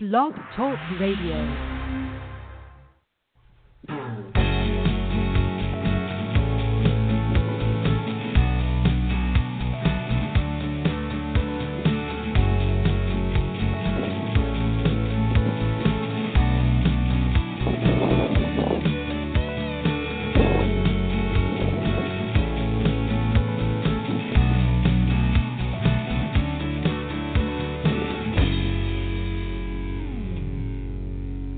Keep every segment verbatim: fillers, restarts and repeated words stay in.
Blog Talk Radio.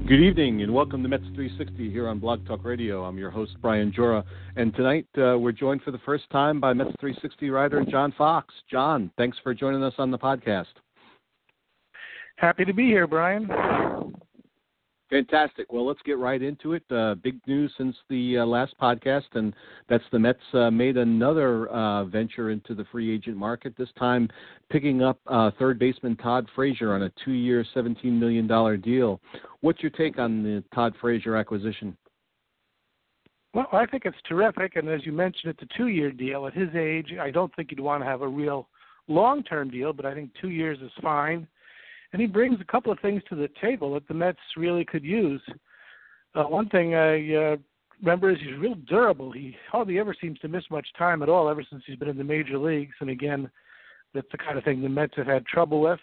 Good evening and welcome to Mets three sixty here on Blog Talk Radio. I'm your host, Brian Jora, and tonight uh, we're joined for the first time by Mets three sixty writer John Fox. John, thanks for joining us on the podcast. Happy to be here, Brian. Fantastic. Well, let's get right into it. Uh, big news since the uh, last podcast, and that's the Mets uh, made another uh, venture into the free agent market, this time picking up uh, third baseman Todd Frazier on a two-year, seventeen million dollars deal. What's your take on the Todd Frazier acquisition? Well, I think it's terrific, and as you mentioned, it's a two-year deal. At his age, I don't think you'd want to have a real long-term deal, but I think two years is fine. And he brings a couple of things to the table that the Mets really could use. Uh, one thing I uh, remember is he's real durable. He hardly ever seems to miss much time at all ever since he's been in the major leagues. And, again, that's the kind of thing the Mets have had trouble with.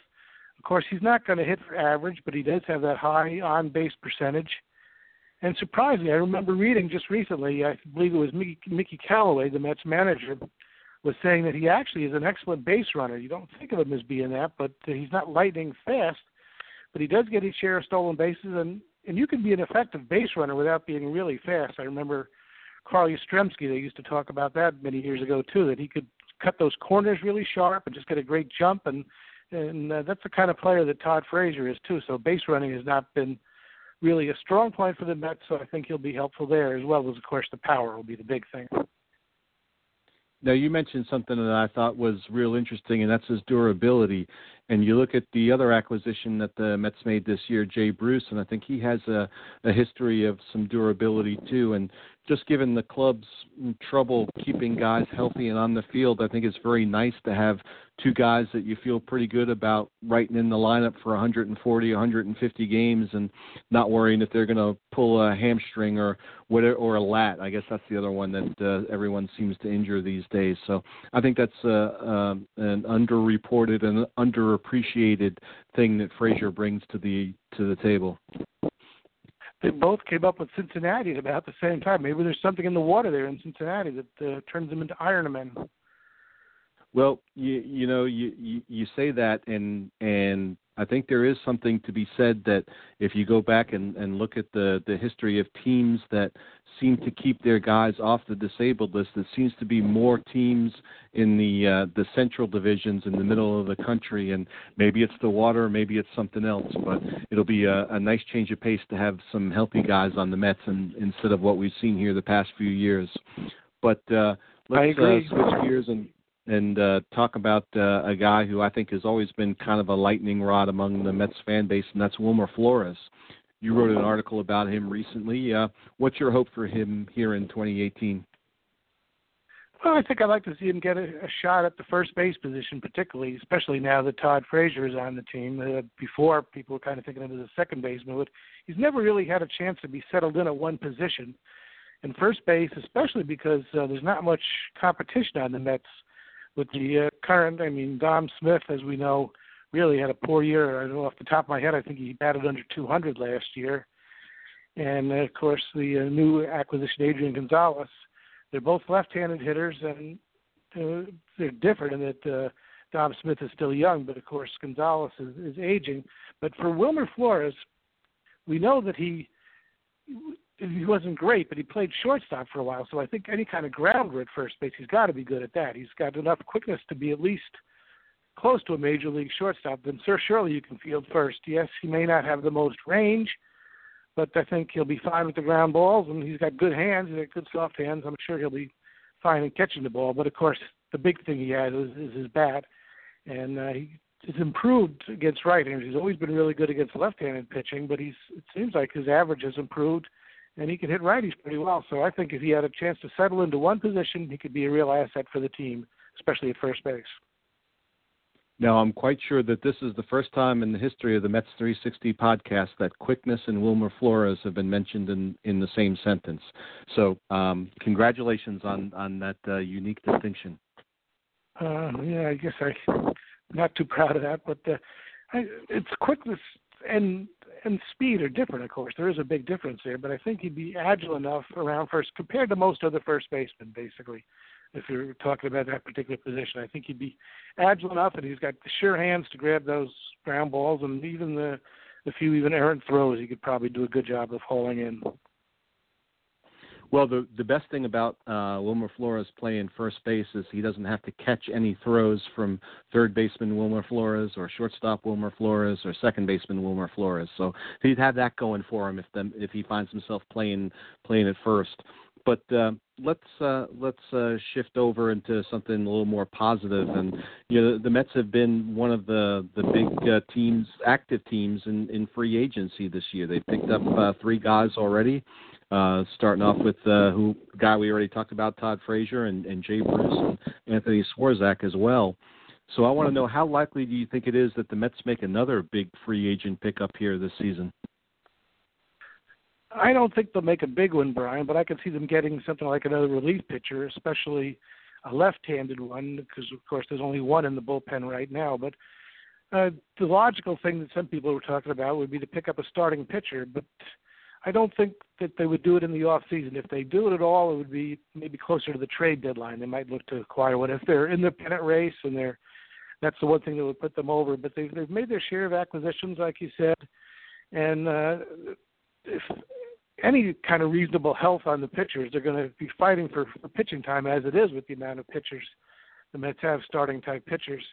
Of course, he's not going to hit for average, but he does have that high on-base percentage. And surprisingly, I remember reading just recently, I believe it was Mickey, Mickey Callaway, the Mets manager, was saying that he actually is an excellent base runner. You don't think of him as being that, but he's not lightning fast. But he does get his share of stolen bases, and, and you can be an effective base runner without being really fast. I remember Carl Yastrzemski, they used to talk about that many years ago, too, that he could cut those corners really sharp and just get a great jump, and and uh, that's the kind of player that Todd Frazier is, too. So base running has not been really a strong point for the Mets, so I think he'll be helpful there, as well as, of course, the power will be the big thing. Now, you mentioned something that I thought was real interesting, and that's his durability. And you look at the other acquisition that the Mets made this year, Jay Bruce, and I think he has a, a history of some durability too. And just given the club's trouble keeping guys healthy and on the field, I think it's very nice to have two guys that you feel pretty good about writing in the lineup for one forty, one fifty games and not worrying if they're going to pull a hamstring or whatever, or a lat. I guess that's the other one that uh, everyone seems to injure these days. So I think that's uh, uh, an underreported and under appreciated thing that Frazier brings to the to the table. They both came up with Cincinnati at about the same time. Maybe there's something in the water there in Cincinnati that uh, turns them into Ironmen. Well, you you know you, you you say that, and and I think there is something to be said that if you go back and, and look at the, the history of teams that seem to keep their guys off the disabled list, it seems to be more teams in the uh, the central divisions in the middle of the country, and maybe it's the water, maybe it's something else, but it'll be a, a nice change of pace to have some healthy guys on the Mets and, instead of what we've seen here the past few years. But uh, let's uh, switch gears and and uh, talk about uh, a guy who I think has always been kind of a lightning rod among the Mets fan base, and that's Wilmer Flores. You wrote an article about him recently. Uh, what's your hope for him here in twenty eighteen? Well, I think I'd like to see him get a, a shot at the first base position particularly, especially now that Todd Frazier is on the team. Uh, before, people were kind of thinking of him as a second baseman, but he's never really had a chance to be settled in at one position. And first base, especially because uh, there's not much competition on the Mets. With the uh, current, I mean, Dom Smith, as we know, really had a poor year. I don't know off the top of my head, I think he batted under two hundred last year. And, uh, of course, the uh, new acquisition, Adrian Gonzalez, they're both left-handed hitters, and uh, they're different in that uh, Dom Smith is still young, but, of course, Gonzalez is, is aging. But for Wilmer Flores, we know that he he wasn't great, but he played shortstop for a while. So I think any kind of grounder at first base, he's got to be good at that. He's got enough quickness to be at least close to a major league shortstop. Then sir, surely you can field first. Yes, he may not have the most range, but I think he'll be fine with the ground balls, and he's got good hands. He's got good soft hands. I'm sure he'll be fine in catching the ball. But, of course, the big thing he has is, is his bat, and uh, he He's improved against right-handers. He's always been really good against left-handed pitching, but he's it seems like his average has improved, and he can hit righties pretty well. So I think if he had a chance to settle into one position, he could be a real asset for the team, especially at first base. Now, I'm quite sure that this is the first time in the history of the Mets three sixty podcast that Quickness and Wilmer Flores have been mentioned in, in the same sentence. So um, congratulations on, on that uh, unique distinction. Uh, yeah, I guess I'm not too proud of that, but uh, I, it's quickness and and speed are different, of course. There is a big difference there, but I think he'd be agile enough around first compared to most other first basemen, basically. If you're talking about that particular position, I think he'd be agile enough, and he's got the sure hands to grab those ground balls, and even the, the few even errant throws, he could probably do a good job of hauling in. Well, the the best thing about uh, Wilmer Flores playing first base is he doesn't have to catch any throws from third baseman Wilmer Flores or shortstop Wilmer Flores or second baseman Wilmer Flores. So he'd have that going for him if them if he finds himself playing playing at first. But uh, let's uh, let's uh, shift over into something a little more positive. And you know, the Mets have been one of the the big uh, teams, active teams in, in free agency this year. They picked up uh, three guys already, uh, starting off with uh, who guy we already talked about, Todd Frazier, and, and Jay Bruce and Anthony Swarzak as well. So I want to know, how likely do you think it is that the Mets make another big free agent pickup here this season? I don't think they'll make a big one, Brian, but I can see them getting something like another relief pitcher, especially a left-handed one, because, of course, there's only one in the bullpen right now. But uh, the logical thing that some people were talking about would be to pick up a starting pitcher, but I don't think that they would do it in the off-season. If they do it at all, it would be maybe closer to the trade deadline. They might look to acquire one if they're in the pennant race, and they're that's the one thing that would put them over. But they've, they've made their share of acquisitions, like you said, and uh, if any kind of reasonable health on the pitchers, they're going to be fighting for, for pitching time as it is with the amount of pitchers the Mets have, starting type pitchers.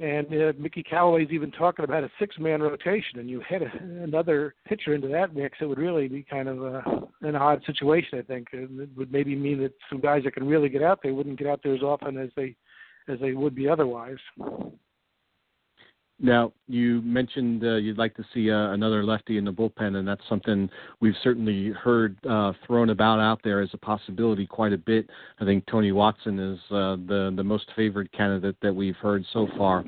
And uh, Mickey Callaway's even talking about a six-man rotation, and you hit a, another pitcher into that mix, it would really be kind of a, an odd situation, I think. And it would maybe mean that some guys that can really get out there wouldn't get out there as often as they as they would be otherwise. Now, you mentioned uh, you'd like to see uh, another lefty in the bullpen, and that's something we've certainly heard uh, thrown about out there as a possibility quite a bit. I think Tony Watson is uh, the, the most favored candidate that we've heard so far.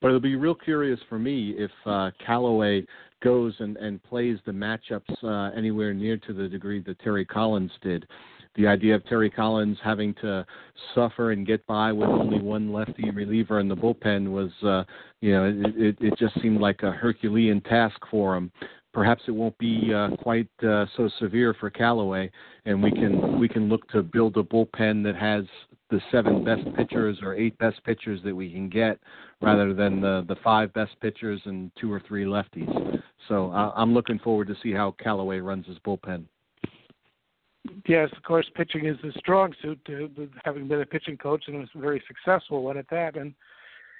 But it'll be real curious for me if uh, Callaway goes and, and plays the matchups uh, anywhere near to the degree that Terry Collins did. The idea of Terry Collins having to suffer and get by with only one lefty reliever in the bullpen was, uh, you know, it, it, it just seemed like a Herculean task for him. Perhaps it won't be uh, quite uh, so severe for Callaway, and we can we can look to build a bullpen that has the seven best pitchers or eight best pitchers that we can get, rather than the the five best pitchers and two or three lefties. So uh, I'm looking forward to see how Callaway runs his bullpen. Yes, of course, pitching is a strong suit, to, to having been a pitching coach, and it was a very successful one at that. And,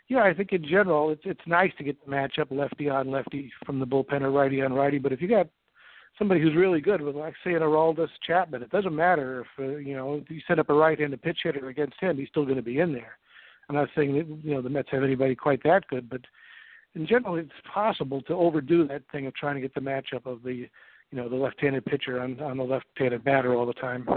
yeah, I think in general it's it's nice to get the matchup lefty on lefty from the bullpen or righty on righty. But if you got somebody who's really good with, like, say, an Aroldis Chapman, it doesn't matter if, uh, you know, if you set up a right-handed pitch hitter against him, he's still going to be in there. I'm not saying that, you know, the Mets have anybody quite that good, but in general it's possible to overdo that thing of trying to get the matchup of the – you know, the left-handed pitcher on, on the left-handed batter all the time.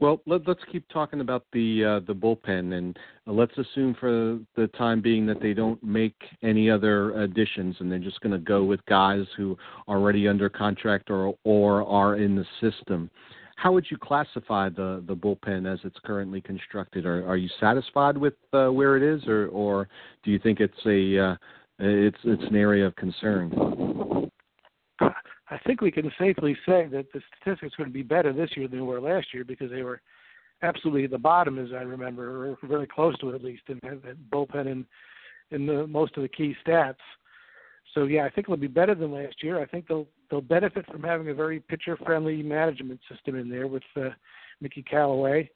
Well, let, let's keep talking about the uh, the bullpen, and let's assume for the time being that they don't make any other additions, and they're just going to go with guys who are already under contract or or are in the system. How would you classify the, the bullpen as it's currently constructed? Are, are you satisfied with uh, where it is, or, or do you think it's a uh, it's it's an area of concern? I think we can safely say that the statistics would be better this year than they were last year, because they were absolutely at the bottom, as I remember, or very close to it at least, in the bullpen and in the, most of the key stats. So, yeah, I think it'll be better than last year. I think they'll they'll benefit from having a very pitcher-friendly management system in there with uh, Mickey Callaway.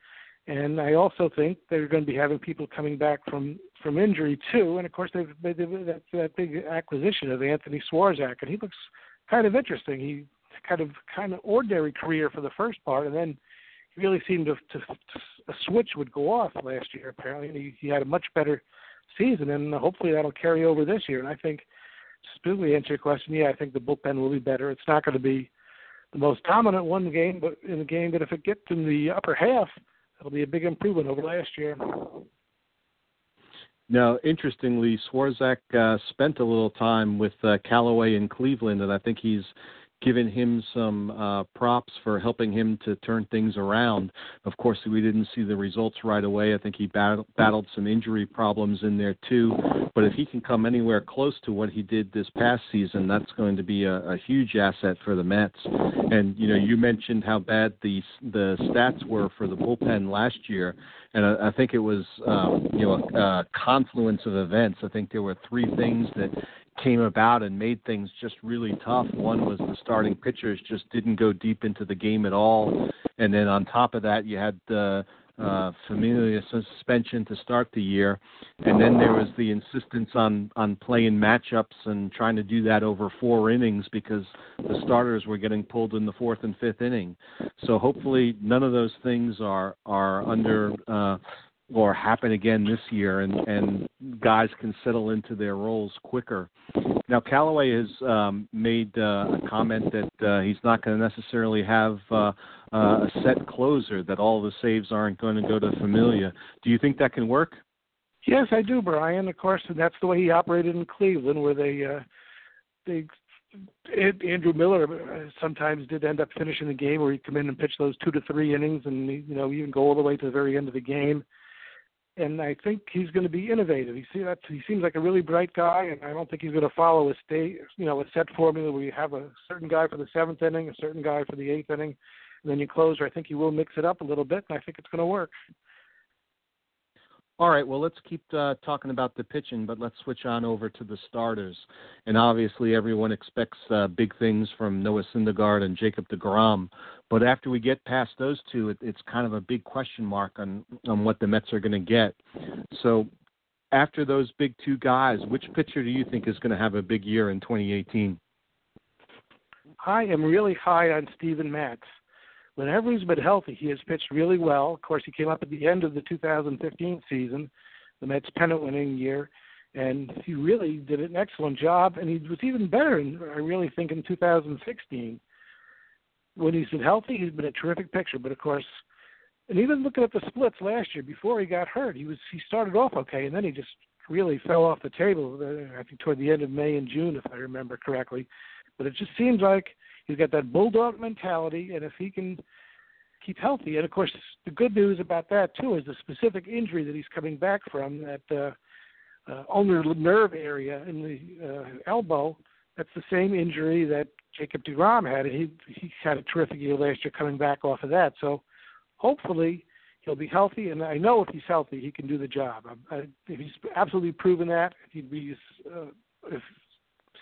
And I also think they're going to be having people coming back from, from injury, too. And, of course, they've made that, that big acquisition of Anthony Swarzak, and he looks – kind of interesting. He kind of kind of ordinary career for the first part, and then he really seemed to, to, to a switch would go off last year, apparently, and he, he had a much better season, and hopefully that'll carry over this year. And I think, specifically answer your question, yeah, I think the bullpen will be better. It's not going to be the most dominant one game, but in the game, but if it gets in the upper half, it'll be a big improvement over last year. Now, interestingly, Swarzak uh, spent a little time with uh, Callaway in Cleveland, and I think he's given him some uh, props for helping him to turn things around. Of course, we didn't see the results right away. I think he battled, battled some injury problems in there too. But if he can come anywhere close to what he did this past season, that's going to be a, a huge asset for the Mets. And, you know, you mentioned how bad the the stats were for the bullpen last year. And I, I think it was, um, you know, a, a confluence of events. I think there were three things that came about and made things just really tough. One was the starting pitchers just didn't go deep into the game at all. And then on top of that, you had the uh, familiar suspension to start the year. And then there was the insistence on, on playing matchups and trying to do that over four innings because the starters were getting pulled in the fourth and fifth inning. So hopefully none of those things are, are under uh, or happen again this year, and, and guys can settle into their roles quicker. Now, Callaway has um, made uh, a comment that uh, he's not going to necessarily have uh, uh, a set closer, that all the saves aren't going to go to Familia. Do you think that can work? Yes, I do, Brian. Of course, and that's the way he operated in Cleveland, where they, uh, they Andrew Miller sometimes did end up finishing the game where he'd come in and pitch those two to three innings and, you know, even go all the way to the very end of the game. And I think he's going to be innovative. He see that he seems like a really bright guy, and I don't think he's going to follow a state, you know, a set formula where you have a certain guy for the seventh inning, a certain guy for the eighth inning, and then you close. Or I think he will mix it up a little bit, and I think it's going to work. All right, well, let's keep uh, talking about the pitching, but let's switch on over to the starters. And obviously everyone expects uh, big things from Noah Syndergaard and Jacob deGrom. But after we get past those two, it, it's kind of a big question mark on, on what the Mets are going to get. So after those big two guys, which pitcher do you think is going to have a big year in twenty eighteen? I am really high on Steven Matz. Whenever he's been healthy, he has pitched really well. Of course, he came up at the end of the two thousand fifteen season, the Mets' pennant-winning year, and he really did an excellent job, and he was even better, in, I really think, in two thousand sixteen. When he's been healthy, he's been a terrific pitcher, but of course, and even looking at the splits last year, before he got hurt, he was he started off okay, and then he just really fell off the table, I think, toward the end of May and June, if I remember correctly. But it just seems like he's got that bulldog mentality, and if he can keep healthy, and of course the good news about that too is the specific injury that he's coming back from, that uh, uh, ulnar nerve area in the uh, elbow. That's the same injury that Jacob deGrom had, and he he had a terrific year last year coming back off of that. So hopefully he'll be healthy, and I know if he's healthy, he can do the job. I, I, he's absolutely proven that. He'd be uh, if.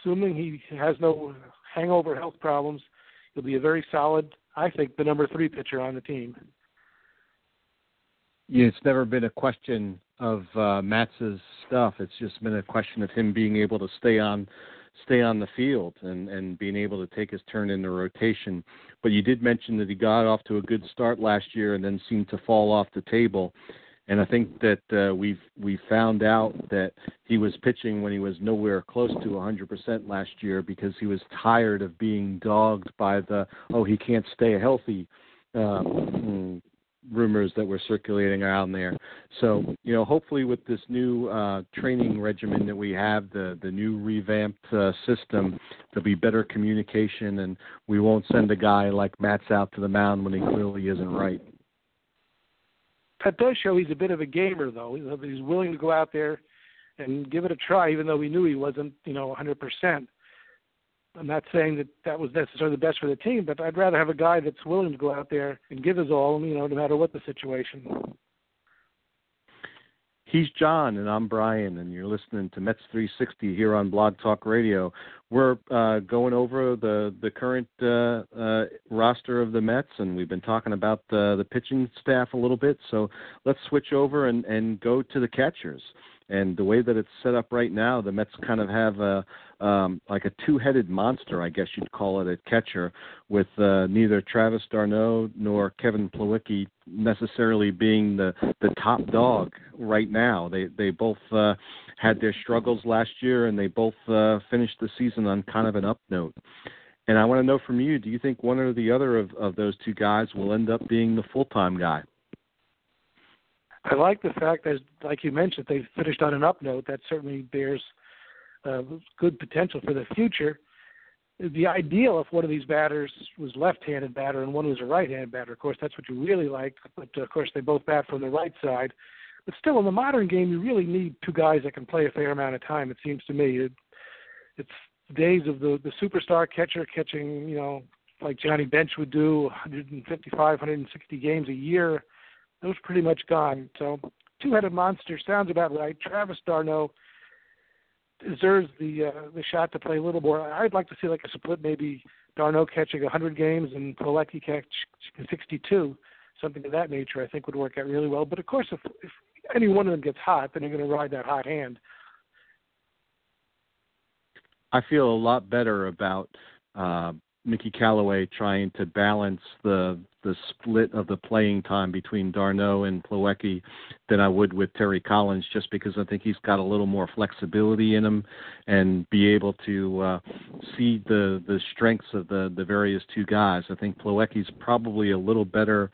Assuming he has no hangover health problems, he'll be a very solid, I think, the number three pitcher on the team. Yeah, it's never been a question of uh, Matz's stuff. It's just been a question of him being able to stay on stay on the field and, and being able to take his turn in the rotation. But you did mention that he got off to a good start last year and then seemed to fall off the table. And I think that uh, we've we found out that he was pitching when he was nowhere close to one hundred percent last year because he was tired of being dogged by the, oh, he can't stay healthy um, rumors that were circulating around there. So, you know, hopefully with this new uh, training regimen that we have, the, the new revamped uh, system, there'll be better communication, and we won't send a guy like Matz out to the mound when he clearly isn't right. That does show he's a bit of a gamer, though. He's willing to go out there and give it a try, even though we knew he wasn't, you know, one hundred percent. I'm not saying that that was necessarily the best for the team, but I'd rather have a guy that's willing to go out there and give his all, you know, no matter what the situation. He's John, and I'm Brian, and you're listening to Mets three sixty here on Blog Talk Radio. We're uh, going over the, the current uh, uh, roster of the Mets, and we've been talking about the, the pitching staff a little bit. So let's switch over and, and go to the catchers. And the way that it's set up right now, the Mets kind of have a um, like a two-headed monster, I guess you'd call it, at catcher, with uh, neither Travis d'Arnaud nor Kevin Plawecki necessarily being the, the top dog right now. They they both uh, had their struggles last year, and they both uh, finished the season on kind of an up note. And I want to know from you, do you think one or the other of, of those two guys will end up being the full-time guy? I like the fact that, like you mentioned, they finished on an up note. That certainly bears uh, good potential for the future. It'd be ideal if one of these batters was left-handed batter and one was a right-handed batter. Of course, that's what you really like. But, of course, they both bat from the right side. But still, in the modern game, you really need two guys that can play a fair amount of time, it seems to me. It, it's days of the, the superstar catcher catching, you know, like Johnny Bench would do, one fifty-five, one sixty games a year. That was pretty much gone. So two-headed monster sounds about right. Travis d'Arnaud deserves the uh, the shot to play a little more. I'd like to see like a split, maybe d'Arnaud catching one hundred games and Plawecki catch sixty-two, something of that nature I think would work out really well. But, of course, if, if any one of them gets hot, then you're going to ride that hot hand. I feel a lot better about uh, Mickey Callaway trying to balance the the split of the playing time between d'Arnaud and Plawecki than I would with Terry Collins, just because I think he's got a little more flexibility in him and be able to uh, see the, the strengths of the, the various two guys. I think Plawecki's probably a little better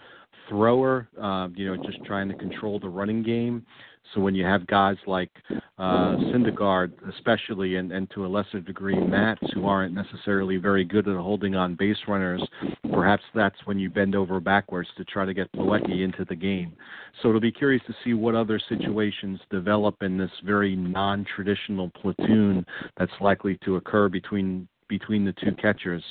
thrower, uh, you know, just trying to control the running game. So when you have guys like uh, Syndergaard, especially, and, and to a lesser degree Matz, who aren't necessarily very good at holding on base runners, perhaps that's when you bend over backwards to try to get Plawecki into the game. So it'll be curious to see what other situations develop in this very non-traditional platoon that's likely to occur between between the two catchers.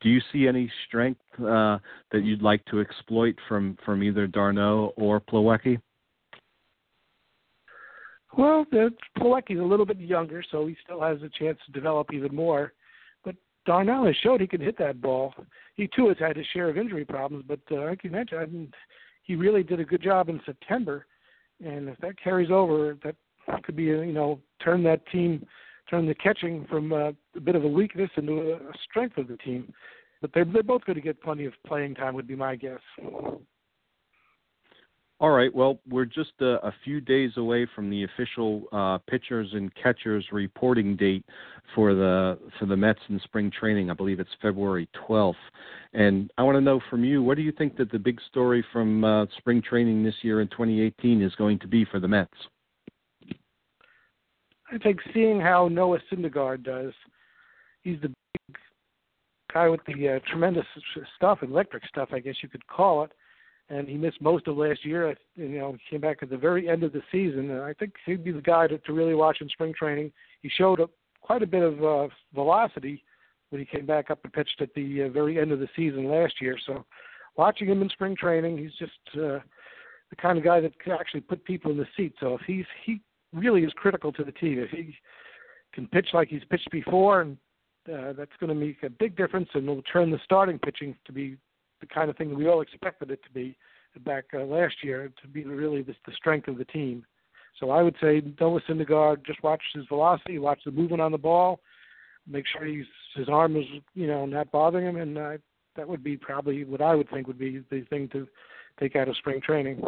Do you see any strength uh, that you'd like to exploit from, from either d'Arnaud or Plawecki? Well, Plawecki's a little bit younger, so he still has a chance to develop even more. But d'Arnaud has showed he can hit that ball. He, too, has had his share of injury problems, but uh, like you mentioned, I mean, he really did a good job in September. And if that carries over, that could be, you know, turn that team, turn the catching from uh, a bit of a weakness into a strength of the team. But they're, they're both going to get plenty of playing time would be my guess. All right, well, we're just a, a few days away from the official uh, pitchers and catchers reporting date for the for the Mets in spring training. I believe it's February twelfth. And I want to know from you, what do you think that the big story from uh, spring training this year in twenty eighteen is going to be for the Mets? I think seeing how Noah Syndergaard does, he's the big guy with the uh, tremendous stuff, electric stuff, I guess you could call it. And he missed most of last year. You know, he came back at the very end of the season. And I think he'd be the guy to, to really watch in spring training. He showed up quite a bit of uh, velocity when he came back up and pitched at the uh, very end of the season last year. So watching him in spring training, he's just uh, the kind of guy that can actually put people in the seat. So if he's he really is critical to the team. If he can pitch like he's pitched before, and uh, that's going to make a big difference, and it'll turn the starting pitching to be the kind of thing we all expected it to be back uh, last year, to be really the, the strength of the team. So I would say Noah Syndergaard, just watch his velocity, watch the movement on the ball, make sure he's, his arm is, you know, not bothering him, and uh, that would be probably what I would think would be the thing to take out of spring training.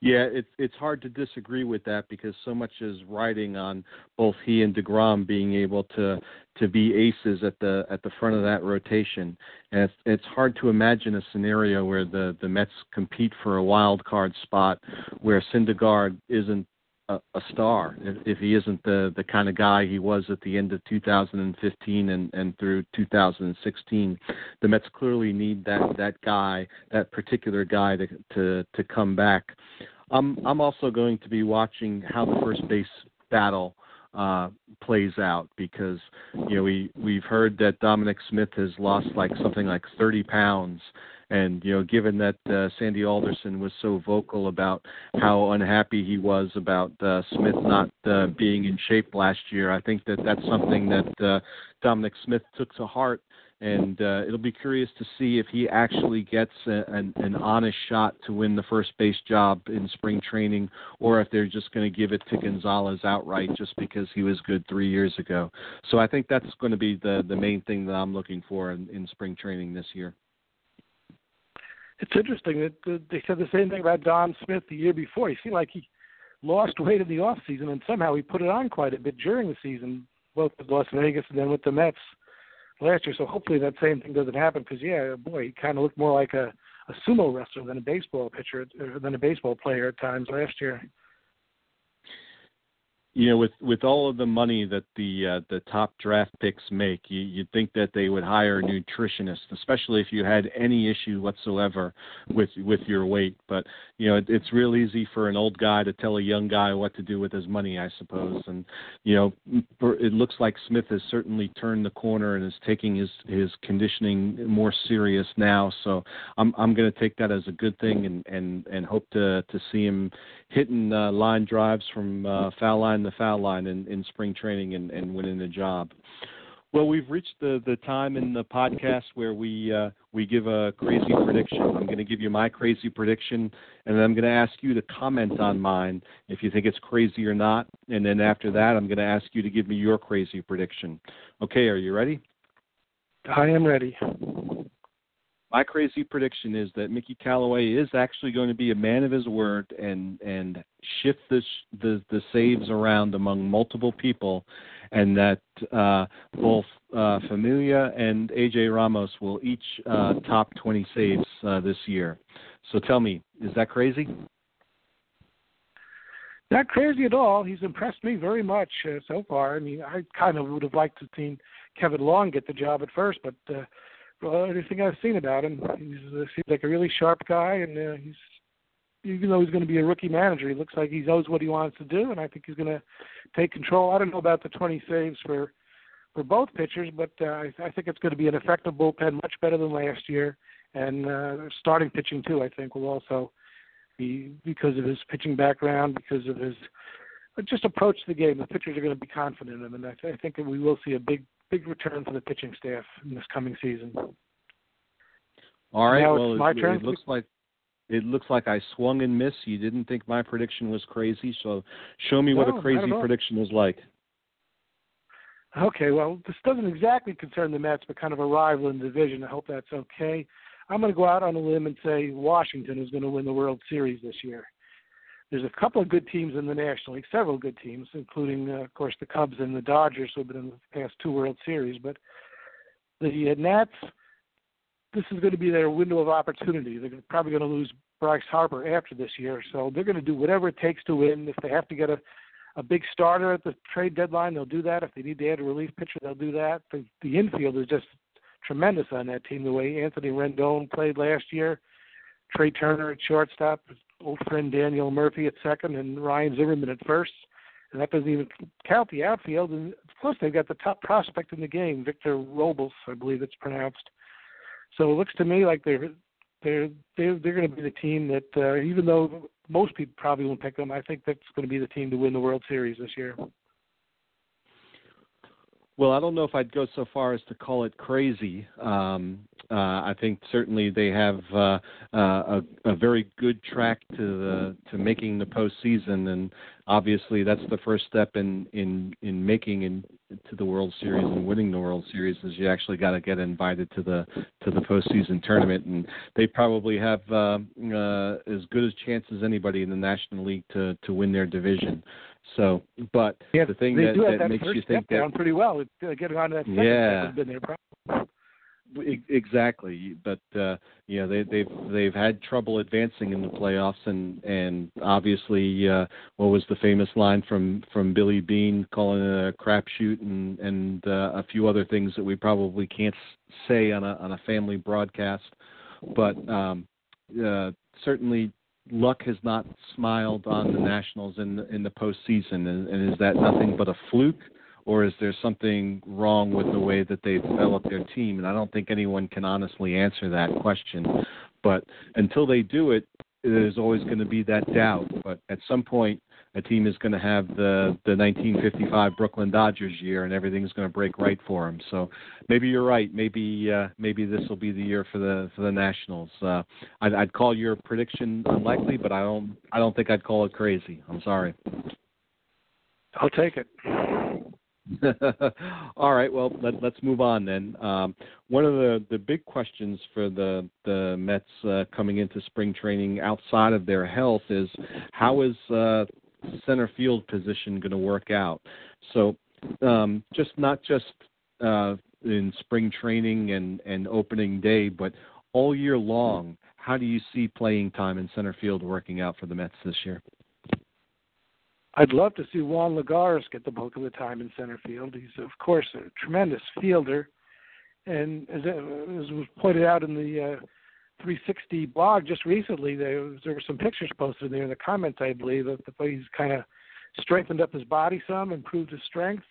Yeah, it's it's hard to disagree with that, because so much is riding on both he and deGrom being able to to be aces at the at the front of that rotation. And it's, it's hard to imagine a scenario where the, the Mets compete for a wild card spot where Syndergaard isn't a, a star, if, if he isn't the, the kind of guy he was at the end of two thousand fifteen and, and through two thousand sixteen. The Mets clearly need that, that guy, that particular guy to to, to come back. I'm, I'm also going to be watching how the first base battle uh, plays out, because, you know, we, we've heard that Dominic Smith has lost like something like thirty pounds. And, you know, given that uh, Sandy Alderson was so vocal about how unhappy he was about uh, Smith not uh, being in shape last year, I think that that's something that uh, Dominic Smith took to heart. And uh, it'll be curious to see if he actually gets a, an, an honest shot to win the first base job in spring training, or if they're just going to give it to Gonzalez outright just because he was good three years ago. So I think that's going to be the, the main thing that I'm looking for in, in spring training this year. It's interesting that they said the same thing about Dom Smith the year before. He seemed like he lost weight in the off season, and somehow he put it on quite a bit during the season, both with Las Vegas and then with the Mets last year. So hopefully that same thing doesn't happen, because, yeah, boy, he kind of looked more like a, a sumo wrestler than a baseball pitcher than a baseball player at times last year. You know, with, with all of the money that the uh, the top draft picks make, you, you'd think that they would hire nutritionists, especially if you had any issue whatsoever with with your weight. But, you know, it, it's real easy for an old guy to tell a young guy what to do with his money, I suppose. And, you know, it looks like Smith has certainly turned the corner and is taking his, his conditioning more serious now. So I'm I'm going to take that as a good thing and, and, and hope to, to see him hitting uh, line drives from uh, foul line the foul line in, in spring training and, and winning the job. Well, we've reached the, the time in the podcast where we uh, we give a crazy prediction. I'm going to give you my crazy prediction, and then I'm going to ask you to comment on mine if you think it's crazy or not. And then after that, I'm going to ask you to give me your crazy prediction. Okay, are you ready? I am ready. My crazy prediction is that Mickey Callaway is actually going to be a man of his word and and shift the the, the saves around among multiple people, and that uh, both uh, Familia and A J Ramos will each uh, top twenty saves uh, this year. So tell me, is that crazy? Not crazy at all. He's impressed me very much uh, so far. I mean, I kind of would have liked to have seen Kevin Long get the job at first, but uh, – well, everything I've seen about him, he uh, seems like a really sharp guy, and uh, he's, even though he's going to be a rookie manager, he looks like he knows what he wants to do, and I think he's going to take control. I don't know about the twenty saves for, for both pitchers, but uh, I, I think it's going to be an effective bullpen, much better than last year, and uh, starting pitching, too, I think, will also be, because of his pitching background, because of his just approach to the game. The pitchers are going to be confident in him, and I, th- I think that we will see a big Big return for the pitching staff in this coming season. All right. Now well, it's my it, turn. It looks like it looks like I swung and missed. You didn't think my prediction was crazy, so show me no, what a crazy prediction is like. Okay. Well, this doesn't exactly concern the Mets, but kind of a rival in the division. I hope that's okay. I'm going to go out on a limb and say Washington is going to win the World Series this year. There's a couple of good teams in the National League, several good teams, including, uh, of course, the Cubs and the Dodgers, who have been in the past two World Series. But the uh, Nats, this is going to be their window of opportunity. They're probably going to lose Bryce Harper after this year, so they're going to do whatever it takes to win. If they have to get a, a big starter at the trade deadline, they'll do that. If they need to add a relief pitcher, they'll do that. The, the infield is just tremendous on that team, the way Anthony Rendon played last year, Trey Turner at shortstop, old friend Daniel Murphy at second, and Ryan Zimmerman at first. And that doesn't even count the outfield. And plus, they've got the top prospect in the game, Victor Robles, I believe it's pronounced. So it looks to me like they're they're they're, they're going to be the team that, uh, even though most people probably won't pick them, I think that's going to be the team to win the World Series this year. Well, I don't know if I'd go so far as to call it crazy. Um, uh, I think certainly they have uh, uh, a, a very good track to the, to making the postseason, and obviously that's the first step in in, in making in, to the World Series and winning the World Series is you actually got to get invited to the to the postseason tournament, and they probably have uh, uh, as good a chance as anybody in the National League to, to win their division. So, but yeah, the thing that, that, that makes you think that down pretty well, uh, getting on to that second yeah, step has been their problem. Exactly, but uh, you know they, they've they've had trouble advancing in the playoffs, and and obviously uh, what was the famous line from, from Billy Beane calling it a crapshoot, and and uh, a few other things that we probably can't say on a on a family broadcast, but um, uh, certainly. Luck has not smiled on the Nationals in the, in the postseason, and, and is that nothing but a fluke, or is there something wrong with the way that they've developed their team? And I don't think anyone can honestly answer that question. But until they do it, there's always going to be that doubt. But at some point, a team is going to have the, the nineteen fifty-five Brooklyn Dodgers year, and everything's going to break right for them. So maybe you're right. Maybe uh, maybe this will be the year for the for the Nationals. Uh, I'd, I'd call your prediction unlikely, but I don't I don't think I'd call it crazy. I'm sorry. I'll take it. All right, well, let, let's move on then. Um, one of the, the big questions for the, the Mets uh, coming into spring training outside of their health is how is uh, center field position going to work out? So um, just not just uh, in spring training and, and opening day, but all year long, how do you see playing time in center field working out for the Mets this year? I'd love to see Juan Lagares get the bulk of the time in center field. He's, of course, a tremendous fielder. And as, as was pointed out in the uh, three sixty blog just recently, there, was, there were some pictures posted there in the comments, I believe, of the way he's kind of strengthened up his body some, improved his strength,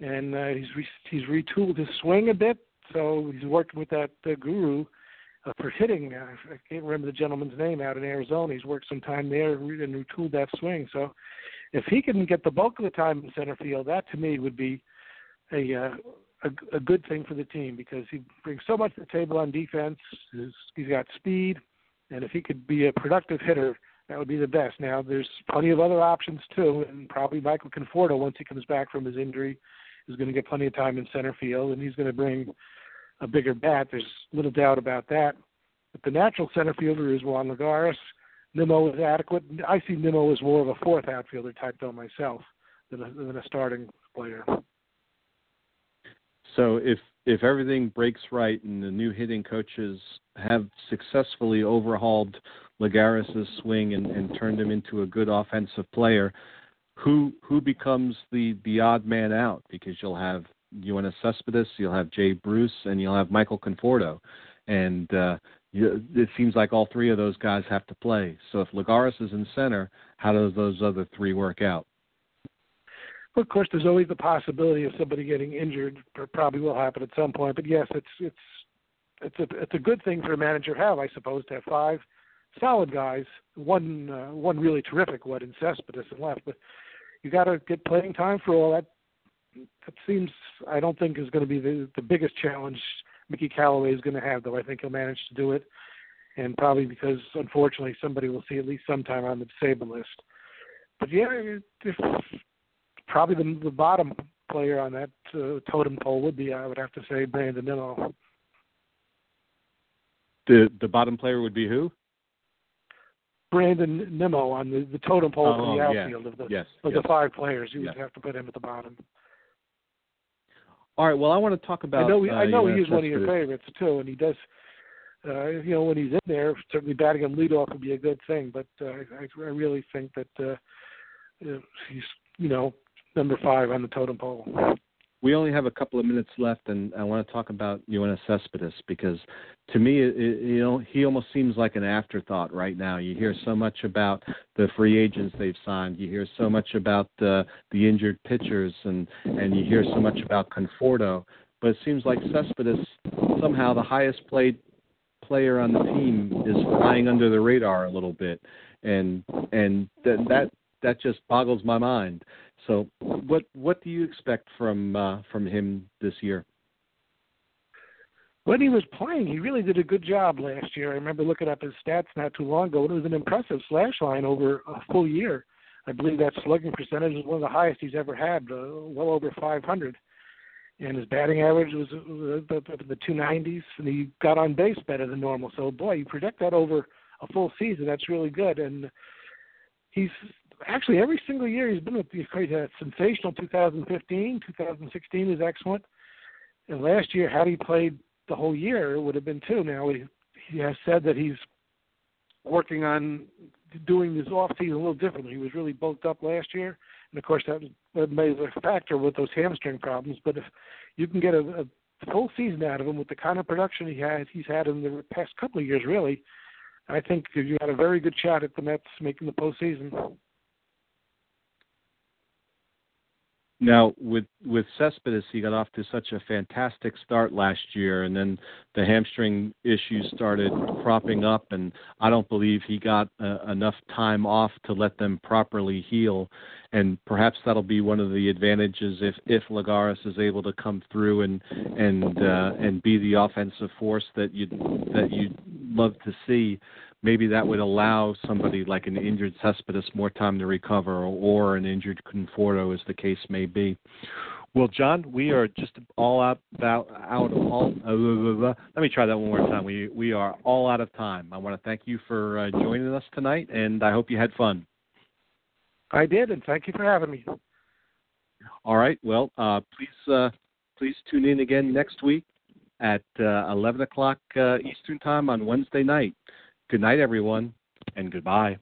and uh, he's, re- he's retooled his swing a bit. So he's working with that uh, guru uh, for hitting. Uh, I can't remember the gentleman's name out in Arizona. He's worked some time there and retooled that swing. So if he can get the bulk of the time in center field, that to me would be a, uh, a, a good thing for the team because he brings so much to the table on defense. He's, he's got speed, and if he could be a productive hitter, that would be the best. Now, there's plenty of other options, too, and probably Michael Conforto, once he comes back from his injury, is going to get plenty of time in center field, and he's going to bring a bigger bat. There's little doubt about that. But the natural center fielder is Juan Lagares. Nimmo is adequate. I see Nimmo as more of a fourth outfielder type, though, myself, than a, than a starting player. So if if everything breaks right and the new hitting coaches have successfully overhauled Lagares' swing and, and turned him into a good offensive player, who who becomes the, the odd man out? Because you'll have Yoenis Cespedes, you'll have Jay Bruce, and you'll have Michael Conforto. And uh, you, it seems like all three of those guys have to play. So if Lagares is in center, how do those other three work out? Well, of course, there's always the possibility of somebody getting injured. It probably will happen at some point. But, yes, it's it's it's a, it's a good thing for a manager to have, I suppose, to have five solid guys, one uh, one really terrific one in Cespedes and left. But you got to get playing time for all that. That seems, I don't think, is going to be the, the biggest challenge Mickey Callaway is going to have, though. I think he'll manage to do it, and probably because, unfortunately, somebody will see at least sometime on the disabled list. But, yeah, probably the, the bottom player on that uh, totem pole would be, I would have to say, Brandon Nimmo. The, the bottom player would be who? Brandon Nimmo on the, the totem pole oh, for the outfield yeah. of, the, yes, of yes. the five players. You yes. would have to put him at the bottom. All right, well, I want to talk about... I know, we, uh, I know he is one of your favorites, too, and he does, uh, you know, when he's in there, certainly batting him leadoff would be a good thing, but uh, I, I really think that uh, he's, you know, number five on the totem pole. We only have a couple of minutes left, and I want to talk about Yoenis Cespedes because, to me, it, you know, he almost seems like an afterthought right now. You hear so much about the free agents they've signed. You hear so much about the the injured pitchers, and, and you hear so much about Conforto. But it seems like Cespedes, somehow the highest played player on the team, is flying under the radar a little bit, and and th- that that just boggles my mind. So what what do you expect from uh, from him this year? When he was playing, he really did a good job last year. I remember looking up his stats not too long ago. It was an impressive slash line over a full year. I believe that slugging percentage was one of the highest he's ever had, uh, well over five hundred. And his batting average was uh, up in the two nineties, and he got on base better than normal. So, boy, you project that over a full season. That's really good. And he's... Actually, every single year he's been with the sensational two thousand fifteen. two thousand sixteen is excellent. And last year, had he played the whole year, it would have been two. Now, he, he has said that he's working on doing this offseason a little differently. He was really bulked up last year. And, of course, that was a major factor with those hamstring problems. But if you can get a, a full season out of him with the kind of production he has, he's had in the past couple of years, really, I think you had a very good shot at the Mets making the postseason. Now, with, with Cespedes, he got off to such a fantastic start last year, and then the hamstring issues started cropping up, and I don't believe he got uh, enough time off to let them properly heal, and perhaps that'll be one of the advantages if, if Lagares is able to come through and and uh, and be the offensive force that you that you'd love to see. Maybe that would allow somebody like an injured Cespedes more time to recover, or, or an injured Conforto, as the case may be. Well, John, we are just all out, about out of all. Uh, blah, blah, blah. Let me try that one more time. We we are all out of time. I want to thank you for uh, joining us tonight, and I hope you had fun. I did, and thank you for having me. All right. Well, uh, please uh, please tune in again next week at uh, eleven o'clock uh, Eastern Time on Wednesday night. Good night, everyone, and goodbye.